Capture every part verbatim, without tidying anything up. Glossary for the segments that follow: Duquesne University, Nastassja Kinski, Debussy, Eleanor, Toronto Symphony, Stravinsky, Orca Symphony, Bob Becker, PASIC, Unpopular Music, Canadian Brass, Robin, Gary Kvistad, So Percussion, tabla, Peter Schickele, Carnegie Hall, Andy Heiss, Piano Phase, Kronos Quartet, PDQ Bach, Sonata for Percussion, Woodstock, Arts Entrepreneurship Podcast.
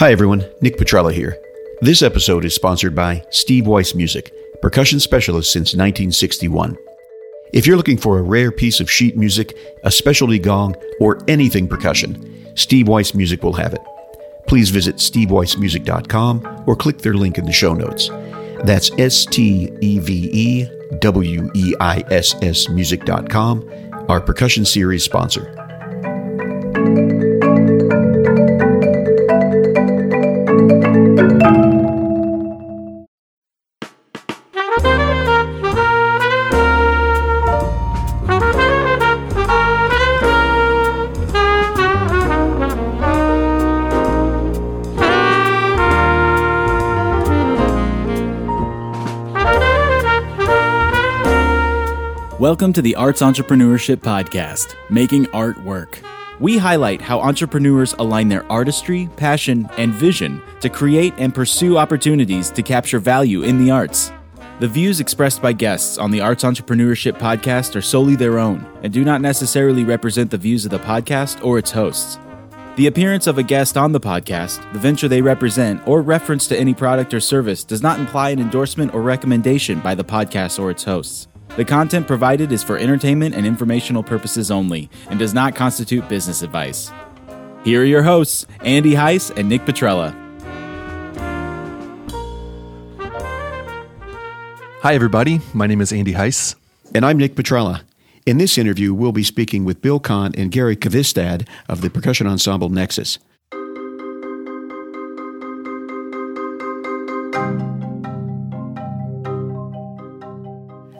Hi everyone, Nick Petrella here. This episode is sponsored by Steve Weiss Music, percussion specialist since nineteen sixty-one. If you're looking for a rare piece of sheet music, a specialty gong, or anything percussion, Steve Weiss Music will have it. Please visit steve weiss music dot com or click their link in the show notes. That's S T E V E W E I S S music dot com, our percussion series sponsor. Welcome to the Arts Entrepreneurship Podcast, Making Art Work. We highlight how entrepreneurs align their artistry, passion, and vision to create and pursue opportunities to capture value in the arts. The views expressed by guests on the Arts Entrepreneurship Podcast are solely their own and do not necessarily represent the views of the podcast or its hosts. The appearance of a guest on the podcast, the venture they represent, or reference to any product or service does not imply an endorsement or recommendation by the podcast or its hosts. The content provided is for entertainment and informational purposes only and does not constitute business advice. Here are your hosts, Andy Heiss and Nick Petrella. Hi, everybody. My name is Andy Heiss. And I'm Nick Petrella. In this interview, we'll be speaking with Bill Cahn and Gary Kvistad of the Percussion Ensemble Nexus.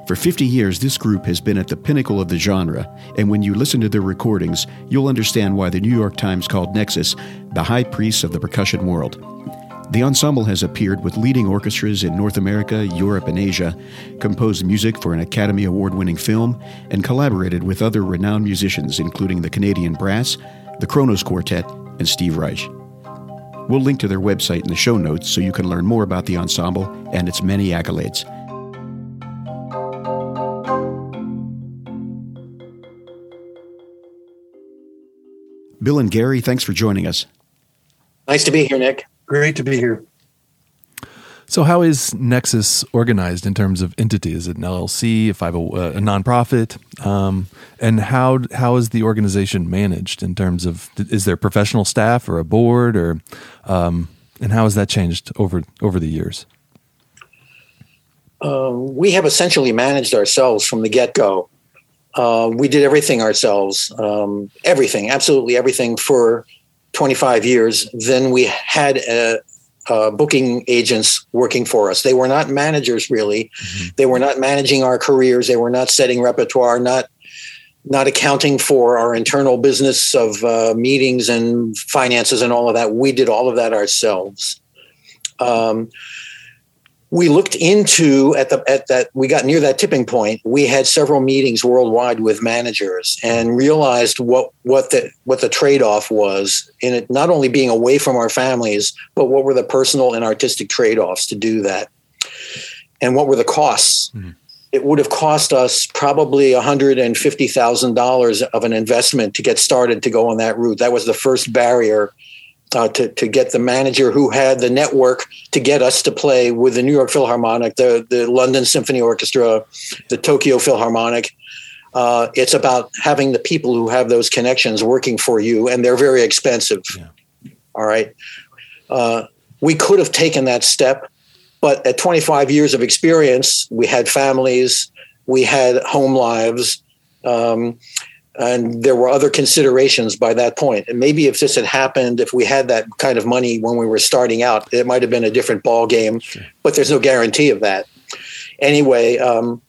For fifty years, this group has been at the pinnacle of the genre, and when you listen to their recordings, you'll understand why the New York Times called Nexus the high priest of the percussion world. The ensemble has appeared with leading orchestras in North America, Europe, and Asia, composed music for an Academy Award-winning film, and collaborated with other renowned musicians, including the Canadian Brass, the Kronos Quartet, and Steve Reich. We'll link to their website in the show notes so you can learn more about the ensemble and its many accolades. Bill and Gary, thanks for joining us. Nice to be here, Nick. Great to be here. So how is Nexus organized in terms of entity? Is it an L L C, a, five oh one, a nonprofit? Um, and how how is the organization managed in terms of, is there professional staff or a board? or um, And how has that changed over, over the years? Uh, we have essentially managed ourselves from the get-go. Uh, we did everything ourselves, um, everything, absolutely everything for twenty-five years. Then we had a, a booking agents working for us. They were not managers, really. Mm-hmm. They were not managing our careers. They were not setting repertoire, not not accounting for our internal business of uh, meetings and finances and all of that. We did all of that ourselves. Um We looked into at the at that we got near that tipping point. We had several meetings worldwide with managers and realized what what the what the trade-off was in it, not only being away from our families, but what were the personal and artistic trade-offs to do that, and what were the costs. Mm-hmm. It would have cost us probably one hundred fifty thousand dollars of an investment to get started to go on that route. That was the first barrier. Uh, to, to get the manager who had the network to get us to play with the New York Philharmonic, the, the London Symphony Orchestra, the Tokyo Philharmonic. Uh, it's about having the people who have those connections working for you, and they're very expensive. Yeah. All right. Uh, we could have taken that step, but at twenty-five years of experience, we had families, we had home lives, um, and there were other considerations by that point. And maybe if this had happened, if we had that kind of money when we were starting out, it might have been a different ball game, sure. But there's no guarantee of that. Anyway, um,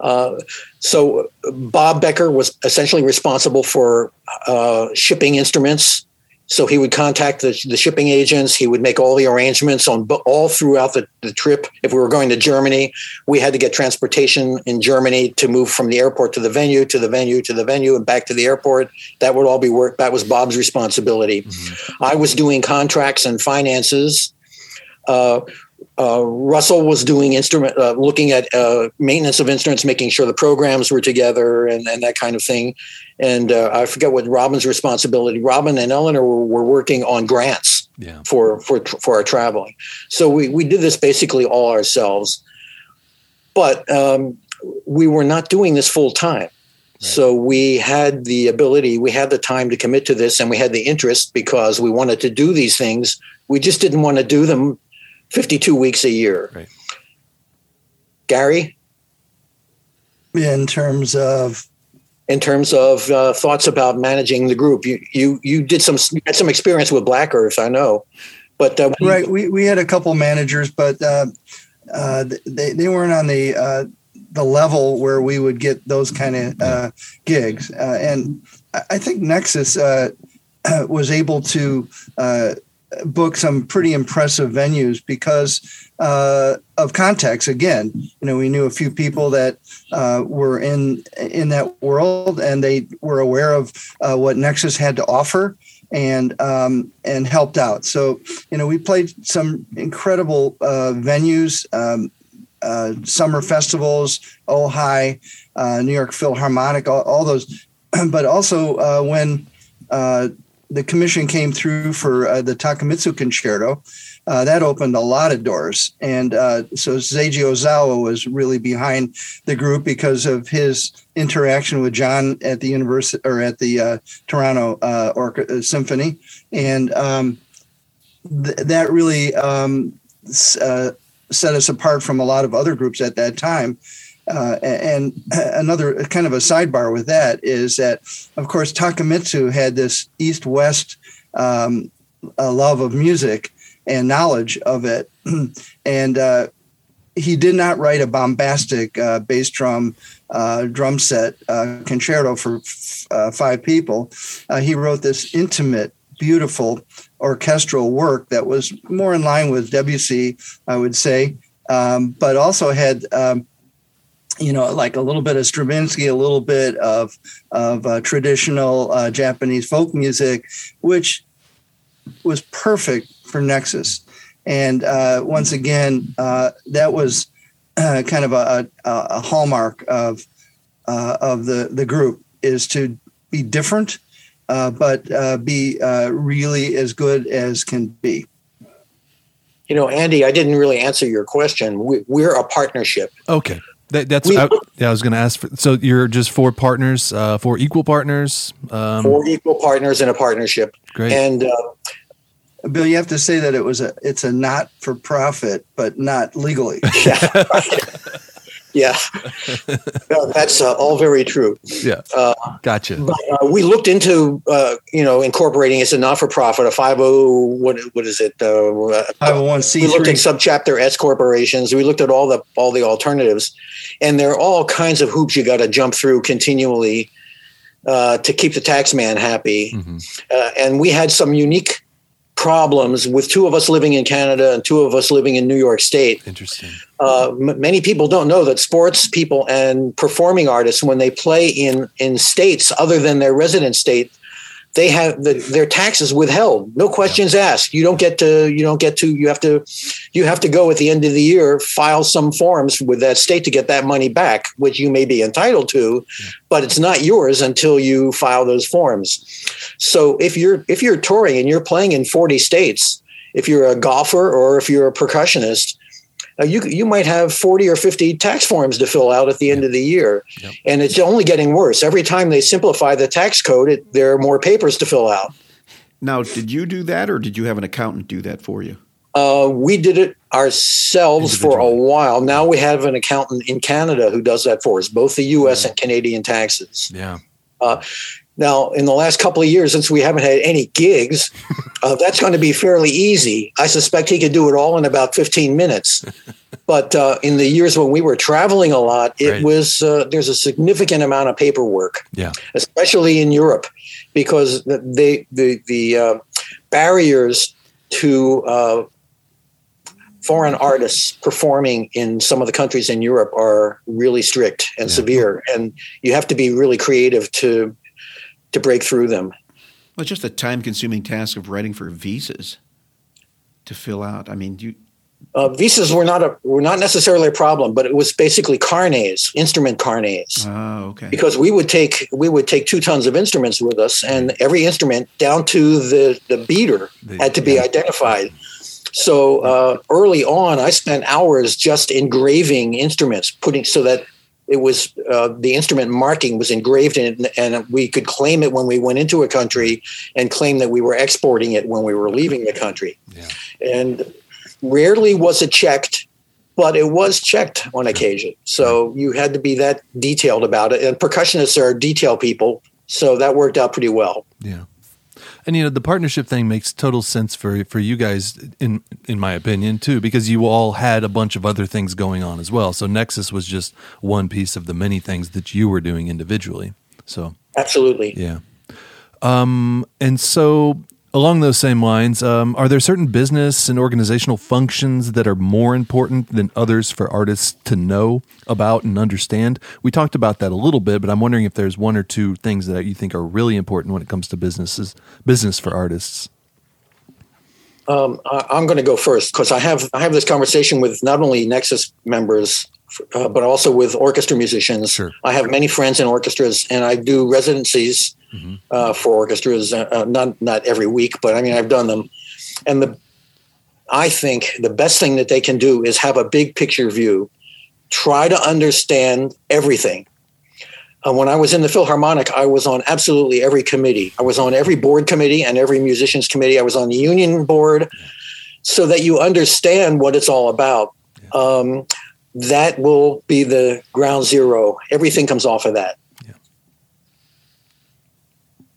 uh, so Bob Becker was essentially responsible for uh, shipping instruments. So he would contact the, the shipping agents. He would make all the arrangements on all throughout the, the trip. If we were going to Germany, we had to get transportation in Germany to move from the airport to the venue, to the venue, to the venue, and back to the airport. That would all be work. That was Bob's responsibility. Mm-hmm. I was doing contracts and finances. Uh, uh, Russell was doing instrument, uh, looking at uh, maintenance of instruments, making sure the programs were together and, and that kind of thing. And uh, I forget what Robin's responsibility. Robin and Eleanor were, were working on grants. yeah. for, for, for our traveling. So we, we did this basically all ourselves, but um, we were not doing this full time. Right. So we had the ability, we had the time to commit to this, and we had the interest because we wanted to do these things. We just didn't want to do them fifty-two weeks a year. Right. Gary? In terms of? In terms of uh, thoughts about managing the group. You you you did some you had some experience with Black Earth, I know. But uh, Right. We, we had a couple managers, but uh, uh, they, they weren't on the uh, the level where we would get those kind of uh, gigs. Uh, and I think Nexus uh, was able to uh, book some pretty impressive venues because uh, of contacts. Again, you know, we knew a few people that uh, were in, in that world, and they were aware of uh, what Nexus had to offer and, um, and helped out. So, you know, we played some incredible uh, venues, um, Uh, summer festivals, Ojai, uh, New York Philharmonic, all, all those. But also uh, when uh, the commission came through for uh, the Takemitsu Concerto, uh, that opened a lot of doors. And uh, so Seiji Ozawa was really behind the group because of his interaction with John at the university or at the uh, Toronto uh, Orca Symphony. And um, th- that really um, uh, set us apart from a lot of other groups at that time. Uh, and another kind of a sidebar with that is that, of course, Takemitsu had this East-West um, love of music and knowledge of it. And uh, he did not write a bombastic uh, bass drum uh, drum set uh, concerto for f- uh, five people. Uh, he wrote this intimate, beautiful orchestral work that was more in line with Debussy, I would say, um, but also had, um, you know, like a little bit of Stravinsky, a little bit of of uh, traditional uh, Japanese folk music, which was perfect for Nexus. And uh, once again, uh, that was uh, kind of a, a, a hallmark of uh, of the the group, is to be different. Uh, but uh, be uh, really as good as can be. You know, Andy, I didn't really answer your question. We, we're a partnership. Okay, that, that's we, I, yeah, I was going to ask. For, so you're just four partners, uh, four equal partners, um, four equal partners in a partnership. Great. And uh, Bill, you have to say that it was a it's a not for profit, but not legally. Yeah, yeah, no, that's uh, all very true. Yeah, uh, gotcha. But, uh, we looked into, uh, you know, incorporating as a not-for-profit, a five oh what what is it? five oh one c three. We looked at subchapter S corporations. We looked at all the all the alternatives, and there are all kinds of hoops you got to jump through continually uh, to keep the tax man happy. Mm-hmm. Uh, and we had some unique problems with two of us living in Canada and two of us living in New York State. Interesting. Uh, m- many people don't know that sports people and performing artists, when they play in, in states other than their resident state, they have the, their taxes withheld. No questions yeah. asked. You don't get to, you don't get to, you have to, you have to go at the end of the year, file some forms with that state to get that money back, which you may be entitled to, yeah. but it's not yours until you file those forms. So if you're, if you're touring and you're playing in forty states, if you're a golfer or if you're a percussionist, uh, you you might have forty or fifty tax forms to fill out at the end of the year. Yep. And it's only getting worse. Every time they simplify the tax code, it, there are more papers to fill out. Now, did you do that or did you have an accountant do that for you? Uh, we did it ourselves for a while. Now we have an accountant in Canada who does that for us, both the U S yeah. and Canadian taxes. Yeah. Uh, now, in the last couple of years, since we haven't had any gigs, uh, that's going to be fairly easy. I suspect he could do it all in about fifteen minutes. But uh, in the years when we were traveling a lot, it right. was uh, there's a significant amount of paperwork, yeah. especially in Europe, because they, the the uh, barriers to uh, foreign artists performing in some of the countries in Europe are really strict and yeah. severe, and you have to be really creative to. to break through them. Well, it's just the time-consuming task of writing for visas to fill out. I mean, you Uh, visas were not a were not necessarily a problem, but it was basically carnets, instrument carnets. Oh, okay. Because we would take we would take two tons of instruments with us, and every instrument down to the the beater the, had to be yeah. identified. So uh, early on, I spent hours just engraving instruments, putting so that it was uh, the instrument marking was engraved in, and we could claim it when we went into a country, and claim that we were exporting it when we were leaving the country. Yeah. And rarely was it checked, but it was checked on occasion. So you had to be that detailed about it. And percussionists are detail people, so that worked out pretty well. Yeah. And, you know, the partnership thing makes total sense for, for you guys, in in my opinion, too, because you all had a bunch of other things going on as well. So Nexus was just one piece of the many things that you were doing individually. So absolutely. Yeah. Um, and so... Along those same lines, um, are there certain business and organizational functions that are more important than others for artists to know about and understand? We talked about that a little bit, but I'm wondering if there's one or two things that you think are really important when it comes to businesses, business for artists. Um, I'm going to go first because I have I have this conversation with not only Nexus members, uh, but also with orchestra musicians. Sure. I have many friends in orchestras, and I do residencies. Mm-hmm. Uh, for orchestras, uh, not not every week, but I mean I've done them, and the I think the best thing that they can do is have a big picture view, try to understand everything. Uh, when I was in the Philharmonic, I was on absolutely every committee. I was on every board committee and every musicians committee. I was on the union board, so that you understand what it's all about. Yeah. Um, that will be the ground zero. Everything comes off of that.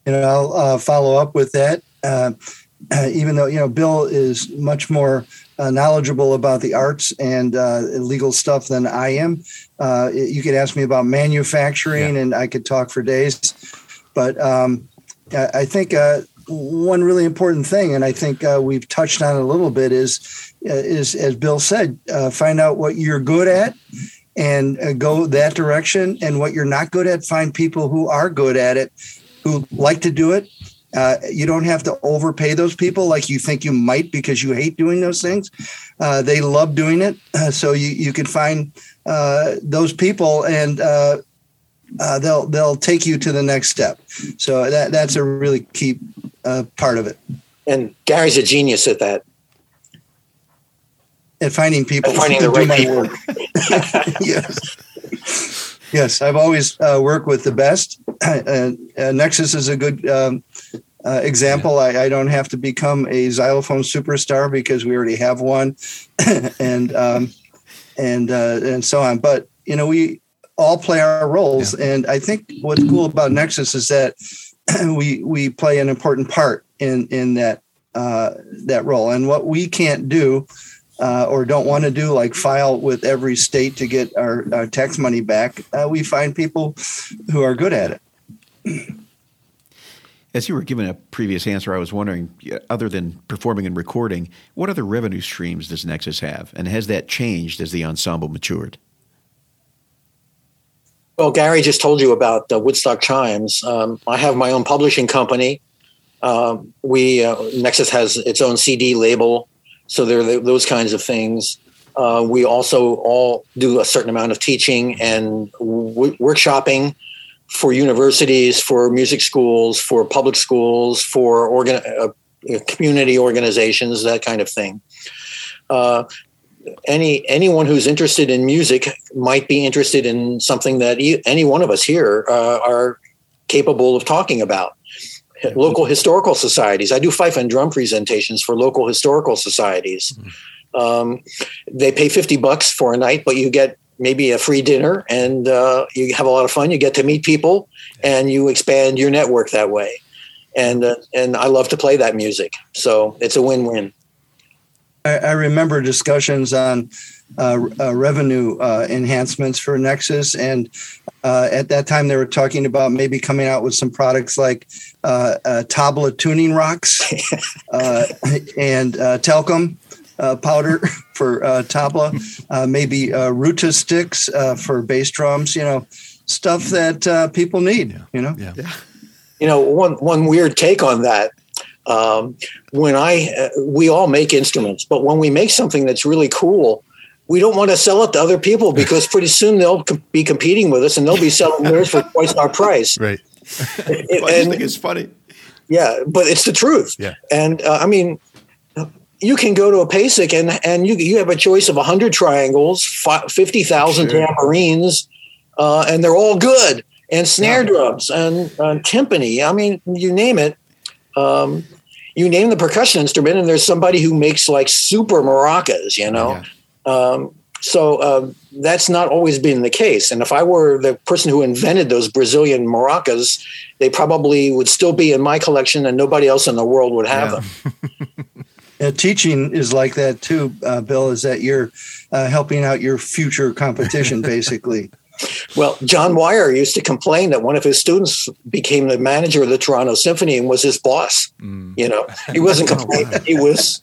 You know, I'll uh, follow up with that, uh, even though, you know, Bill is much more uh, knowledgeable about the arts and uh, legal stuff than I am. Uh, you could ask me about manufacturing yeah. and I could talk for days. But um, I think uh, one really important thing, and I think uh, we've touched on it a little bit, is, is as Bill said, uh, find out what you're good at and uh, go that direction. And what you're not good at, find people who are good at it, who like to do it. Uh, you don't have to overpay those people like you think you might because you hate doing those things. Uh, they love doing it. Uh, so you, you can find uh, those people and uh, uh, they'll they'll take you to the next step. So that that's a really key uh, part of it. And Gary's a genius at that. At finding people. At finding the right people. Yes. Yes, I've always uh, worked with the best. Uh, uh, Nexus is a good um, uh, example. I, I don't have to become a xylophone superstar because we already have one, and um, and uh, and so on. But you know, we all play our roles, yeah. and I think what's cool about Nexus is that we we play an important part in in that uh, that role. And what we can't do. Uh, or don't want to do, like file with every state to get our, our tax money back, uh, we find people who are good at it. As you were giving a previous answer, I was wondering, other than performing and recording, what other revenue streams does Nexus have? And has that changed as the ensemble matured? Well, Gary just told you about the Woodstock Chimes. Um, I have my own publishing company. Uh, we uh, Nexus has its own C D label. So there are those kinds of things. Uh, we also all do a certain amount of teaching and w- workshopping for universities, for music schools, for public schools, for organ- uh, community organizations, that kind of thing. Uh, any anyone who's interested in music might be interested in something that e- any one of us here uh, are capable of talking about. Local historical societies. I do fife and drum presentations for local historical societies. Um, they pay fifty bucks for a night, but you get maybe a free dinner and uh, you have a lot of fun. You get to meet people and you expand your network that way. And uh, and I love to play that music. So it's a win-win. I, I remember discussions on uh, uh, revenue uh, enhancements for Nexus. And Uh, at that time, they were talking about maybe coming out with some products like uh, uh, tabla tuning rocks uh, and uh, talcum uh, powder for uh, tabla, uh, maybe uh, ruta sticks uh, for bass drums, you know, stuff that uh, people need, yeah. you know? Yeah. You know, one, one weird take on that. Um, when I, uh, we all make instruments, but when we make something that's really cool, we don't want to sell it to other people because pretty soon they'll com- be competing with us and they'll be selling theirs for twice our price. Right. And, well, I just think it's funny. Yeah, but it's the truth. Yeah. And uh, I mean, you can go to a PASIC and, and you you have a choice of one hundred triangles, fifty thousand sure. tambourines, uh, and they're all good, and snare yeah. drums and uh, timpani. I mean, you name it. Um, you name the percussion instrument, and there's somebody who makes like super maracas, you know? Yeah. Um, so uh, that's not always been the case. And if I were the person who invented those Brazilian maracas, they probably would still be in my collection and nobody else in the world would have yeah. them. Yeah, teaching is like that too, uh, Bill, is that you're uh, helping out your future competition, basically. Well, John Wire used to complain that one of his students became the manager of the Toronto Symphony and was his boss. Mm. You know, he wasn't complaining; oh, wow. he was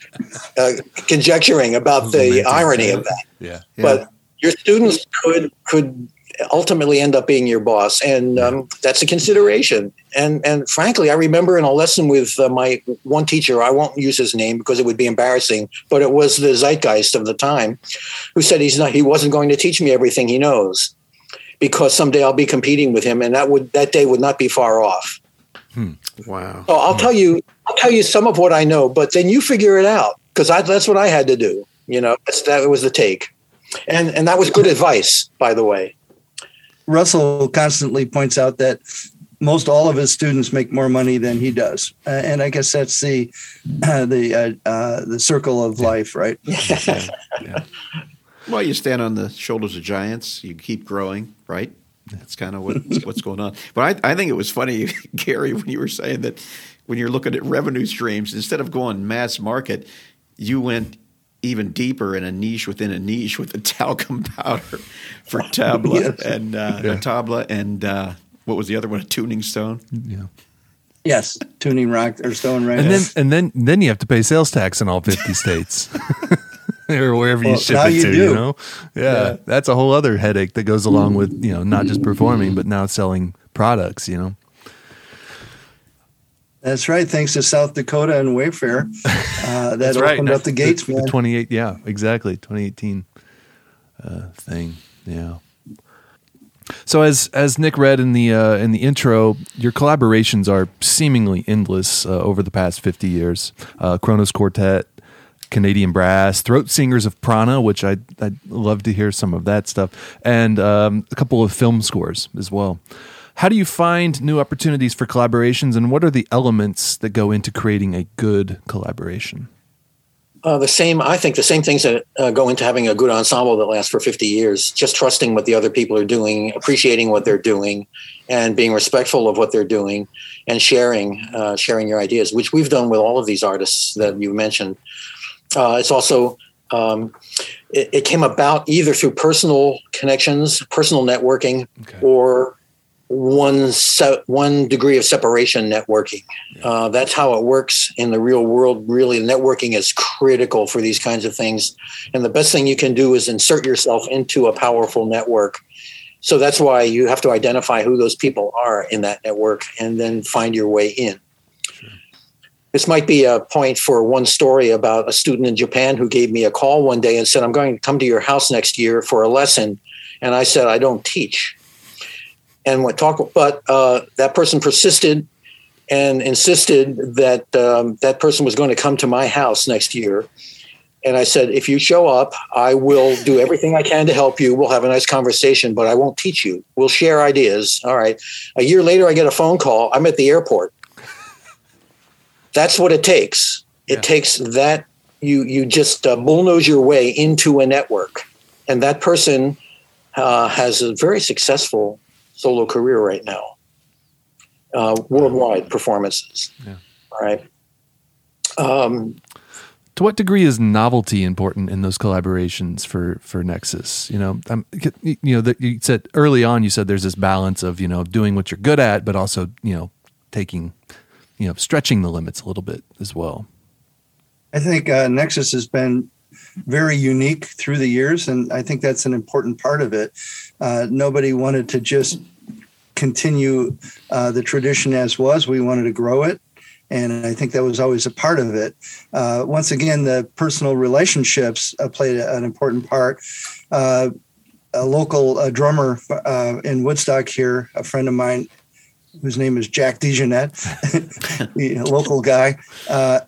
uh, conjecturing about was the irony of that. Yeah. yeah, but your students could could ultimately end up being your boss, and um, yeah. that's a consideration. And and frankly, I remember in a lesson with uh, my one teacher, I won't use his name because it would be embarrassing, but it was the zeitgeist of the time, who said he's not he wasn't going to teach me everything he knows, because someday I'll be competing with him, and that would that day would not be far off. Hmm. Wow! So I'll tell you, I'll tell you some of what I know, but then you figure it out, because that's what I had to do. You know, that's, that was the take, and and that was good advice, by the way. Russell constantly points out that most all of his students make more money than he does, uh, and I guess that's the uh, the uh, uh, the circle of yeah. life, right? Yeah. yeah. Well, you stand on the shoulders of giants. You keep growing, right? That's kind of what, what's going on. But I, I think it was funny, Gary, when you were saying that when you're looking at revenue streams, instead of going mass market, you went even deeper in a niche within a niche with the talcum powder for tabla yes. and uh, yeah. tabla and uh, what was the other one? A tuning stone. Yeah. Yes, tuning rock or stone. Right. And then and then then you have to pay sales tax in all fifty states. Or wherever well, you ship it you to, do. you know? Yeah, yeah, that's a whole other headache that goes along with, you know, not just performing, but now selling products, you know? That's right. Thanks to South Dakota and Wayfair. Uh, that right. opened that's, up the gates, man. twenty-eight yeah, exactly. twenty eighteen uh, thing, yeah. So as as Nick read in the uh, in the intro, your collaborations are seemingly endless uh, over the past fifty years. Uh, Kronos Quartet, Canadian Brass, Throat Singers of Prana, which I'd, I'd love to hear some of that stuff, and um, a couple of film scores as well. How do you find new opportunities for collaborations, and what are the elements that go into creating a good collaboration? Uh, the same, I think the same things that uh, go into having a good ensemble that lasts for fifty years, just trusting what the other people are doing, appreciating what they're doing, and being respectful of what they're doing, and sharing, uh, sharing your ideas, which we've done with all of these artists that you mentioned. Uh, it's also, um, it, it came about either through personal connections, personal networking, okay. or one se- one degree of separation networking. Yeah. Uh, that's how it works in the real world. Really, networking is critical for these kinds of things. And the best thing you can do is insert yourself into a powerful network. So that's why you have to identify who those people are in that network and then find your way in. This might be a point for one story about a student in Japan who gave me a call one day and said, I'm going to come to your house next year for a lesson. And I said, I don't teach. And went talk, but uh, that person persisted and insisted that um, that person was going to come to my house next year. And I said, if you show up, I will do everything I can to help you. We'll have a nice conversation, but I won't teach you. We'll share ideas. All right. A year later, I get a phone call. I'm at the airport. That's what it takes. It yeah. takes that you you just uh, bullnose your way into a network, and that person uh, has a very successful solo career right now, uh, worldwide performances. Yeah. All right. Um, to what degree is novelty important in those collaborations for, for Nexus? You know, I'm, you know, the, you said early on. You said there's this balance of you know doing what you're good at, but also you know taking. You know, stretching the limits a little bit as well. I think uh, Nexus has been very unique through the years, and I think that's an important part of it. Uh, nobody wanted to just continue uh, the tradition as was. We wanted to grow it, And I think that was always a part of it. Uh, once again, the personal relationships uh, played an important part. Uh, a local uh, drummer uh, in Woodstock here, a friend of mine, whose name is Jack Dejanet, local guy. Uh,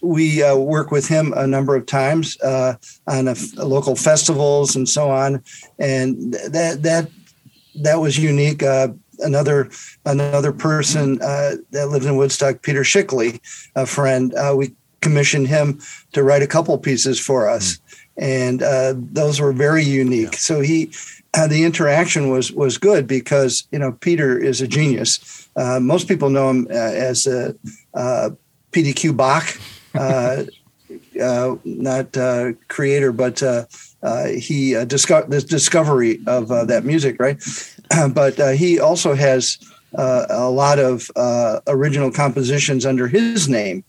we uh, work with him a number of times uh, on a f- local festivals and so on. And that that that was unique. Uh, another another person uh, that lived in Woodstock, Peter Schickele, a friend, uh, we commissioned him to write a couple pieces for us. And uh, those were very unique. Yeah. So he... Uh, the interaction was was good because, you know, Peter is a genius. Uh, most people know him uh, as a, uh, P D Q Bach, uh, uh, not uh, creator, but uh, uh, he uh, discovered the discovery of uh, that music, right? Uh, but uh, he also has uh, a lot of uh, original compositions under his name.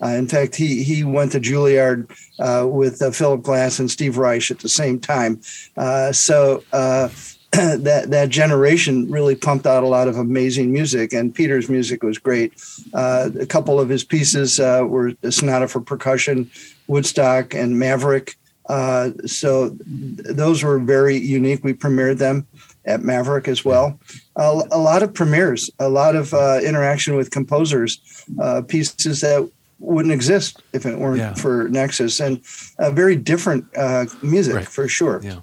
Uh, in fact, he he went to Juilliard uh, with uh, Philip Glass and Steve Reich at the same time. Uh, so uh, that that generation really pumped out a lot of amazing music, and Peter's music was great. Uh, a couple of his pieces uh, were Sonata for Percussion, Woodstock, and Maverick. Uh, so those were very unique. We premiered them at Maverick as well. A, a lot of premieres, a lot of uh, interaction with composers, uh, pieces that wouldn't exist if it weren't yeah. for Nexus, and a very different uh, music right. for sure. Yeah.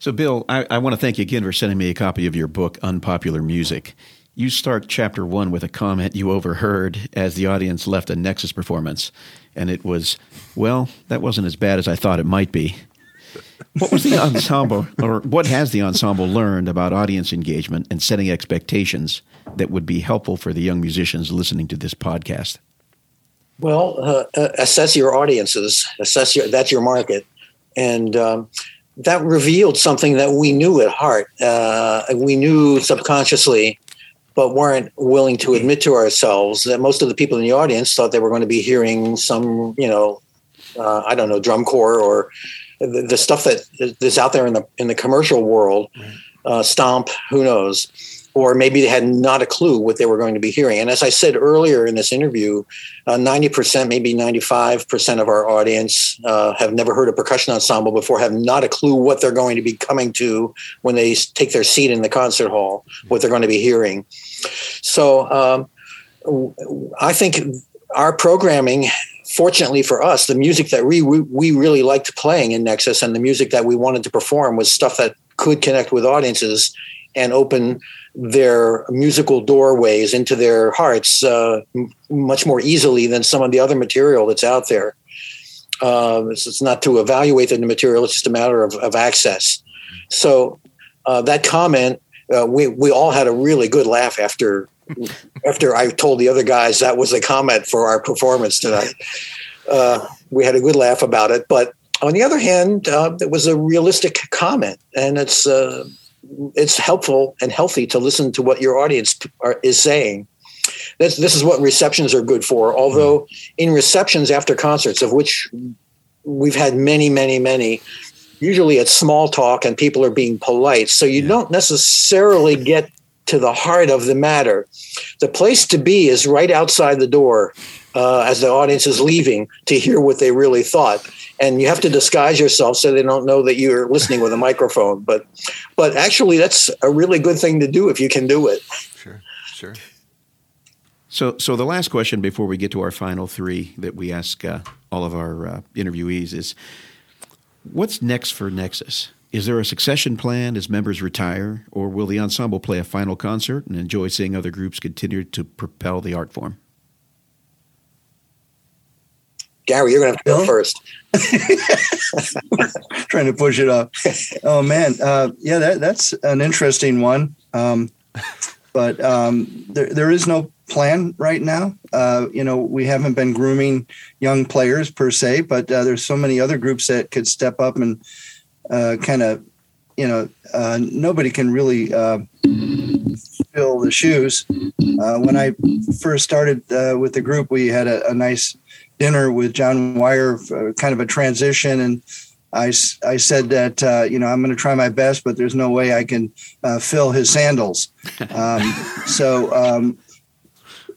So, Bill, I, I want to thank you again for sending me a copy of your book, Unpopular Music. You start chapter one with a comment you overheard as the audience left a Nexus performance, and it was, well, that wasn't as bad as I thought it might be. What was the ensemble, or what has the ensemble learned about audience engagement and setting expectations that would be helpful for the young musicians listening to this podcast? Well, uh, assess your audiences, assess your, that's your market. And um, that revealed something that we knew at heart. Uh, we knew subconsciously, but weren't willing to admit to ourselves that most of the people in the audience thought they were going to be hearing some, you know, uh, I don't know, drum corps or the, the stuff that is out there in the in the commercial world, uh, Stomp, who knows. Or maybe they had not a clue what they were going to be hearing. And as I said earlier in this interview, uh, ninety percent, maybe ninety-five percent of our audience uh, have never heard a percussion ensemble before, have not a clue what they're going to be coming to when they take their seat in the concert hall, what they're going to be hearing. So um, I think our programming, fortunately for us, the music that we, we, we really liked playing in Nexus and the music that we wanted to perform was stuff that could connect with audiences and open their musical doorways into their hearts uh, m- much more easily than some of the other material that's out there. Uh, it's, it's not to evaluate the material, it's just a matter of, of access. So uh, that comment, uh, we, we all had a really good laugh after after I told the other guys that was the comment for our performance tonight. Uh, we had a good laugh about it. But on the other hand, uh, it was a realistic comment, and it's... Uh, it's helpful and healthy to listen to what your audience are, is saying. This, this is what receptions are good for. Although in receptions after concerts, of which we've had many, many, many, usually it's small talk and people are being polite. So you yeah. don't necessarily get to the heart of the matter. The place to be is right outside the door uh, as the audience is leaving to hear what they really thought. And you have to disguise yourself so they don't know that you're listening with a microphone. But but actually, that's a really good thing to do if you can do it. Sure, sure. So so the last question before we get to our final three that we ask uh, all of our uh, interviewees is, what's next for Nexus? Is there a succession plan as members retire, or will the ensemble play a final concert and enjoy seeing other groups continue to propel the art form? Gary, you're going to have to go first. Trying to push it up. Oh, man. Uh, yeah, that, that's an interesting one. Um, but um, there, there is no plan right now. Uh, you know, we haven't been grooming young players per se, but uh, there's so many other groups that could step up and uh, kind of, you know, uh, nobody can really uh, fill the shoes. Uh, when I first started uh, with the group, we had a, a nice dinner with John Wire, uh, kind of a transition. And I, I said that, uh, you know, I'm going to try my best, but there's no way I can uh, fill his sandals. Um, so um,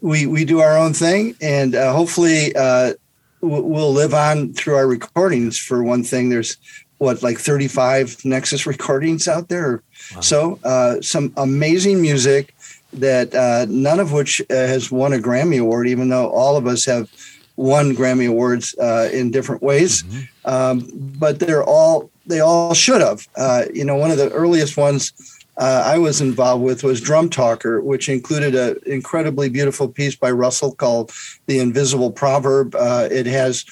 we we do our own thing, and uh, hopefully uh, we'll live on through our recordings. For one thing, there's what like thirty-five Nexus recordings out there. Wow. So uh, some amazing music that uh, none of which has won a Grammy Award, even though all of us have won Grammy Awards uh, in different ways. Mm-hmm. Um, but they're all they all should have. Uh, you know, one of the earliest ones Uh, I was involved with was Drum Talker, which included an incredibly beautiful piece by Russell called The Invisible Proverb. Uh, it has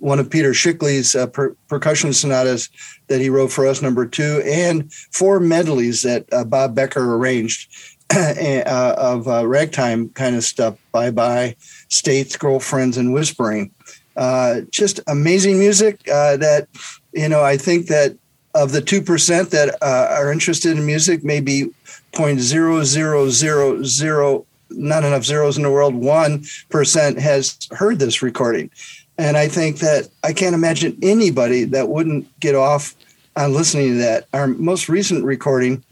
one of Peter Schickele's uh, per- percussion sonatas that he wrote for us, number two, and four medleys that uh, Bob Becker arranged uh, of uh, ragtime kind of stuff, Bye-Bye, States, Girlfriends, and Whispering. Uh, just amazing music uh, that, you know, I think that of the two percent that uh, are interested in music, maybe zero point zero zero zero zero, not enough zeros in the world, one percent has heard this recording. And I think that I can't imagine anybody that wouldn't get off on listening to that. Our most recent recording,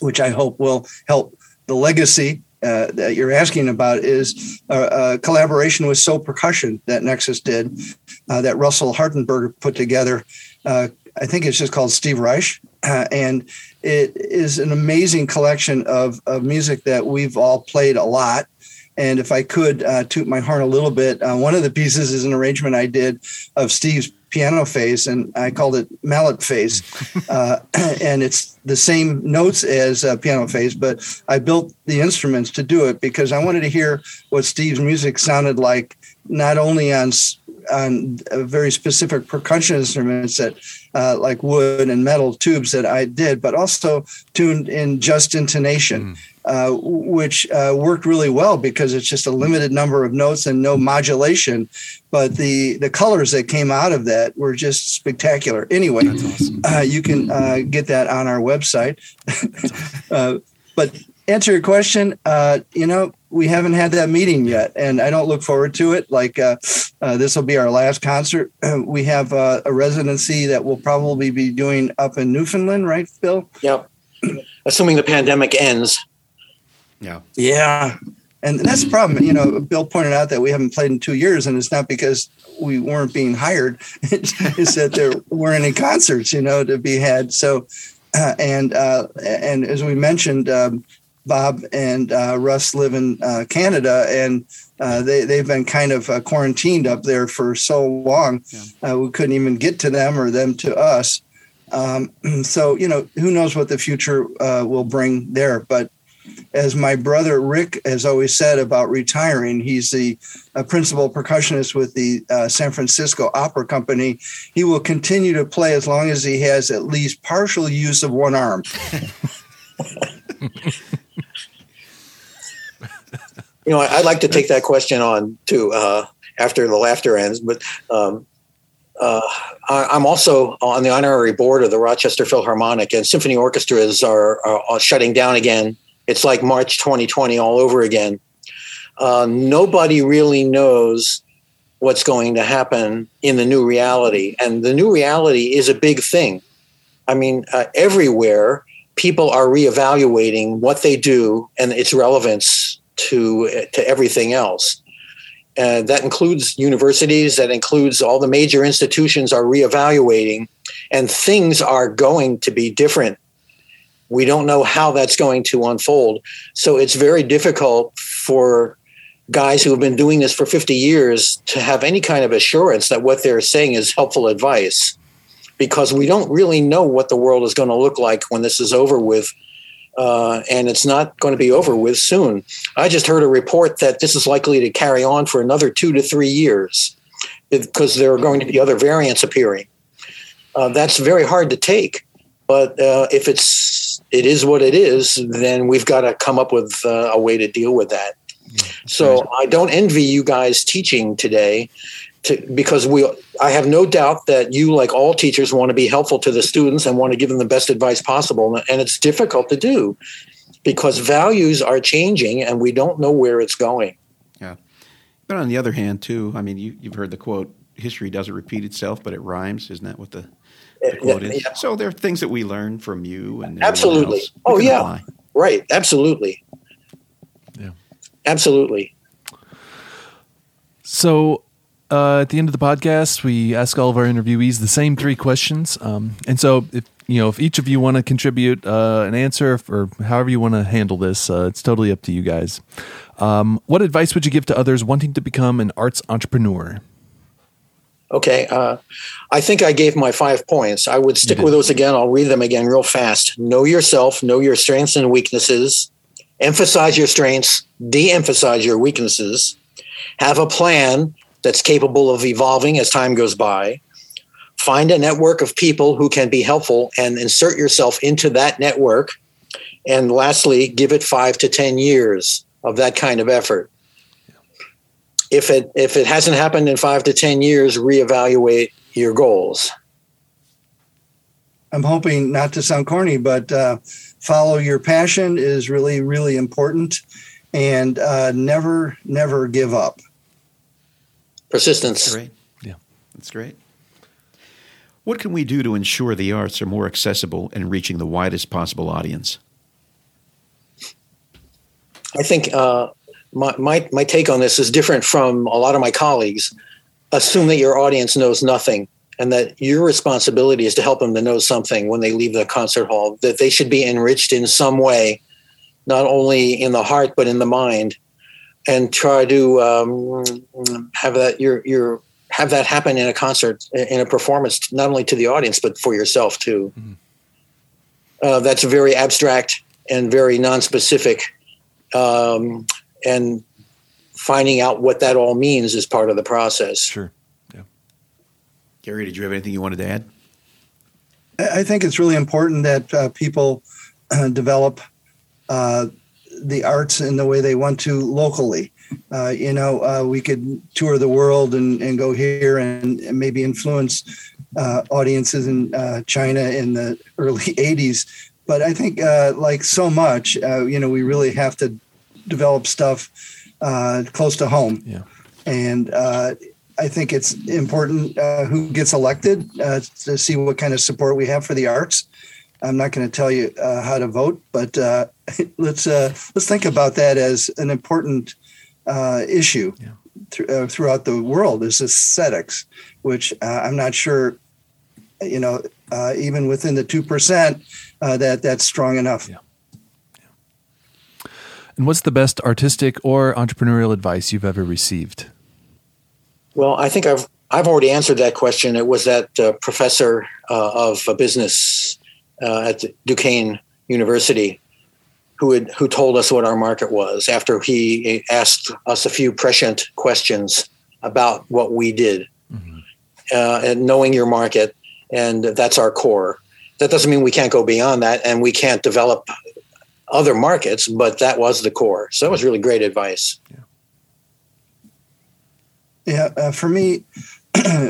which I hope will help the legacy uh, that you're asking about, is a, a collaboration with So Percussion that Nexus did, uh, that Russell Hartenberger put together. Uh, I think it's just called Steve Reich, uh, and it is an amazing collection of, of music that we've all played a lot. And if I could uh, toot my horn a little bit, uh, one of the pieces is an arrangement I did of Steve's Piano Phase, and I called it Mallet Phase. Uh, and it's the same notes as uh, Piano Phase, but I built the instruments to do it because I wanted to hear what Steve's music sounded like, not only on on very specific percussion instruments that uh, like wood and metal tubes that I did, but also tuned in just intonation, mm. uh, which uh, worked really well because it's just a limited number of notes and no modulation. But the, the colors that came out of that were just spectacular. Anyway, that's awesome. uh, you can uh, get that on our website. uh, but answer your question, uh, you know, we haven't had that meeting yet, and I don't look forward to it. Like uh, uh, this will be our last concert. We have uh, a residency that we'll probably be doing up in Newfoundland, right, Phil? Yep. Assuming the pandemic ends. Yeah. Yeah. And that's the problem. You know, Bill pointed out that we haven't played in two years, and it's not because we weren't being hired. It's that there weren't any concerts, you know, to be had. So, uh, and uh, and as we mentioned, um, Bob and uh, Russ live in uh, Canada, and uh, they, they've been kind of uh, quarantined up there for so long. Yeah. Uh, we couldn't even get to them or them to us. Um, so, you know, who knows what the future uh, will bring there. But as my brother Rick has always said about retiring, he's the uh, principal percussionist with the uh, San Francisco Opera Company. He will continue to play as long as he has at least partial use of one arm. You know, I'd like to take that question on too uh, after the laughter ends. But um, uh, I, I'm also on the honorary board of the Rochester Philharmonic, and symphony orchestras are, are, are shutting down again. It's like March twenty twenty all over again. Uh, nobody really knows what's going to happen in the new reality, and the new reality is a big thing. I mean, uh, everywhere people are reevaluating what they do and its relevance to to everything else. Uh, that includes universities, that includes all the major institutions are reevaluating, and things are going to be different. We don't know how that's going to unfold. So it's very difficult for guys who have been doing this for fifty years to have any kind of assurance that what they're saying is helpful advice, because we don't really know what the world is going to look like when this is over with. Uh, and it's not going to be over with soon. I just heard a report that this is likely to carry on for another two to three years because there are going to be other variants appearing. Uh, that's very hard to take. But uh, if it's it is what it is, then we've got to come up with uh, a way to deal with that. So I don't envy you guys teaching today to, because we. I have no doubt that you, like all teachers, want to be helpful to the students and want to give them the best advice possible. And it's difficult to do because values are changing and we don't know where it's going. Yeah. But on the other hand, too, I mean, you, you've heard the quote, history doesn't repeat itself, but it rhymes. Isn't that what the, the quote is? Yeah. So there are things that we learn from you. And absolutely. Oh, yeah. Apply. Right. Absolutely. Yeah. Absolutely. So uh, at the end of the podcast, we ask all of our interviewees the same three questions. Um, and so if you know if each of you want to contribute uh, an answer or however you want to handle this, uh, it's totally up to you guys. Um, what advice would you give to others wanting to become an arts entrepreneur? Okay. Uh, I think I gave my five points. I would stick with those again. I'll read them again real fast. Know yourself, know your strengths and weaknesses, emphasize your strengths, de-emphasize your weaknesses, have a plan that's capable of evolving as time goes by, find a network of people who can be helpful and insert yourself into that network. And lastly, give it five to ten years of that kind of effort. If it if it hasn't happened in five to ten years, reevaluate your goals. I'm hoping not to sound corny, but uh, follow your passion is really, really important, and uh, never, never give up. Persistence. That's great. Yeah, that's great. What can we do to ensure the arts are more accessible and reaching the widest possible audience? I think. Uh, My, my my take on this is different from a lot of my colleagues. Assume that your audience knows nothing and that your responsibility is to help them to know something when they leave the concert hall, that they should be enriched in some way, not only in the heart, but in the mind, and try to um, have that your your have that happen in a concert, in a performance, not only to the audience, but for yourself too. Mm-hmm. Uh, that's very abstract and very nonspecific. Um, And finding out what that all means is part of the process. Sure. Yeah. Gary, did you have anything you wanted to add? I think it's really important that uh, people uh, develop uh, the arts in the way they want to locally. Uh, you know, uh, we could tour the world and, and go here and, and maybe influence uh, audiences in uh, China in the early eighties. But I think uh, like so much, uh, you know, we really have to develop stuff uh, close to home. Yeah. And uh, I think it's important uh, who gets elected uh, to see what kind of support we have for the arts. I'm not going to tell you uh, how to vote, but uh, let's uh, let's think about that as an important uh, issue yeah. th- uh, throughout the world is aesthetics, which uh, I'm not sure, you know, uh, even within the two percent uh, that that's strong enough. Yeah. And what's the best artistic or entrepreneurial advice you've ever received? Well, I think I've I've already answered that question. It was that uh, professor uh, of business uh, at Duquesne University who had, who told us what our market was after he asked us a few prescient questions about what we did. Mm-hmm. Uh, and knowing your market, and that's our core. That doesn't mean we can't go beyond that, and we can't develop other markets, but that was the core. So that was really great advice. Yeah. Yeah. Uh, for me,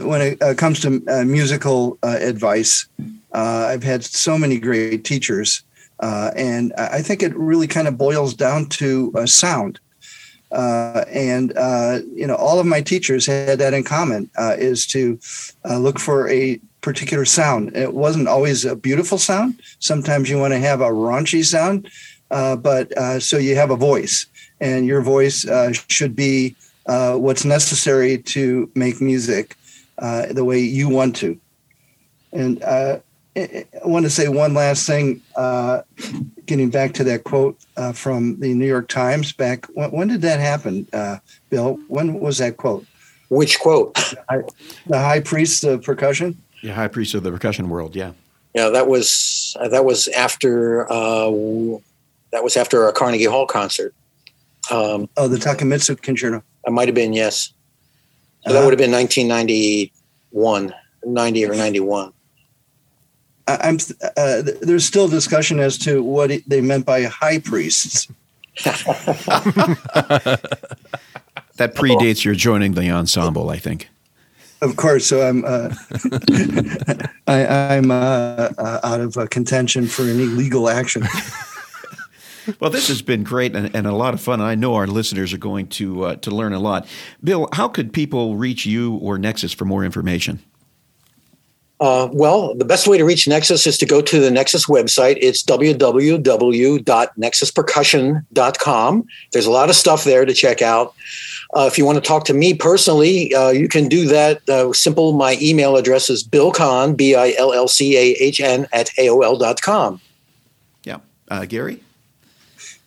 when it uh, comes to uh, musical uh, advice, uh, I've had so many great teachers. Uh, and I think it really kind of boils down to uh, sound. Uh, and, uh, you know, all of my teachers had that in common, uh, is to uh, look for a particular sound. It wasn't always a beautiful sound. Sometimes you want to have a raunchy sound, uh, but uh, so you have a voice, and your voice uh, should be uh, what's necessary to make music uh, the way you want to. And uh, I want to say one last thing, uh, getting back to that quote uh, from the New York Times back. When, when did that happen, uh, Bill? When was that quote? Which quote? The high, the high priest of percussion? Yeah, high priest of the percussion world. Yeah, yeah, that was that was after uh, that was after a Carnegie Hall concert. Um, oh, the Takemitsu Concerto. It might have been, yes. So uh, that would have been nineteen ninety-one, ninety or ninety-one. I'm uh, there's still discussion as to what it, they meant by high priests. That predates your joining the ensemble, I think. Of course, so I'm uh, I, I'm uh, uh, out of uh, contention for any legal action. Well, this has been great and, and a lot of fun. I know our listeners are going to uh, to learn a lot. Bill, how could people reach you or Nexus for more information? Uh, well, the best way to reach Nexus is to go to the Nexus website. It's w w w dot nexus percussion dot com. There's a lot of stuff there to check out. Uh, if you want to talk to me personally, uh, you can do that. Uh, simple. My email address is Bill Cahn, B I L L C A H N at A O L dot com. Yeah. Uh, Gary?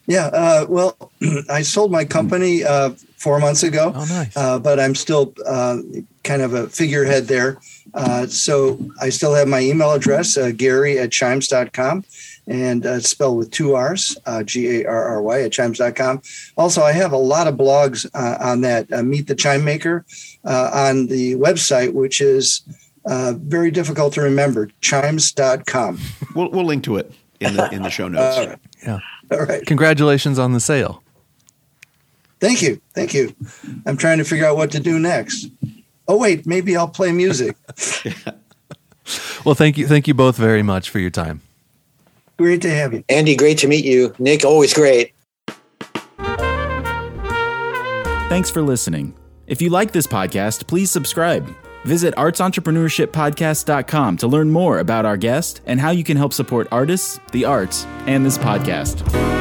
Yeah. Uh, well, I sold my company uh, four months ago. Oh, nice. Uh, but I'm still uh, kind of a figurehead there. Uh, so I still have my email address, uh, Gary at chimes dot com. And uh, it's spelled with two R's, uh, G A R R Y at chimes dot com. Also, I have a lot of blogs uh, on that. Uh, Meet the Chime Maker uh, on the website, which is uh, very difficult to remember, chimes dot com. We'll, we'll link to it in the in the show notes. All right. Yeah. All right. Congratulations on the sale. Thank you. Thank you. I'm trying to figure out what to do next. Oh, wait, maybe I'll play music. Yeah. Well, thank you. Thank you both very much for your time. Great to have you. Andy, great to meet you. Nick, always great. Thanks for listening. If you like this podcast, please subscribe. Visit arts entrepreneurship podcast dot com to learn more about our guest and how you can help support artists, the arts, and this podcast.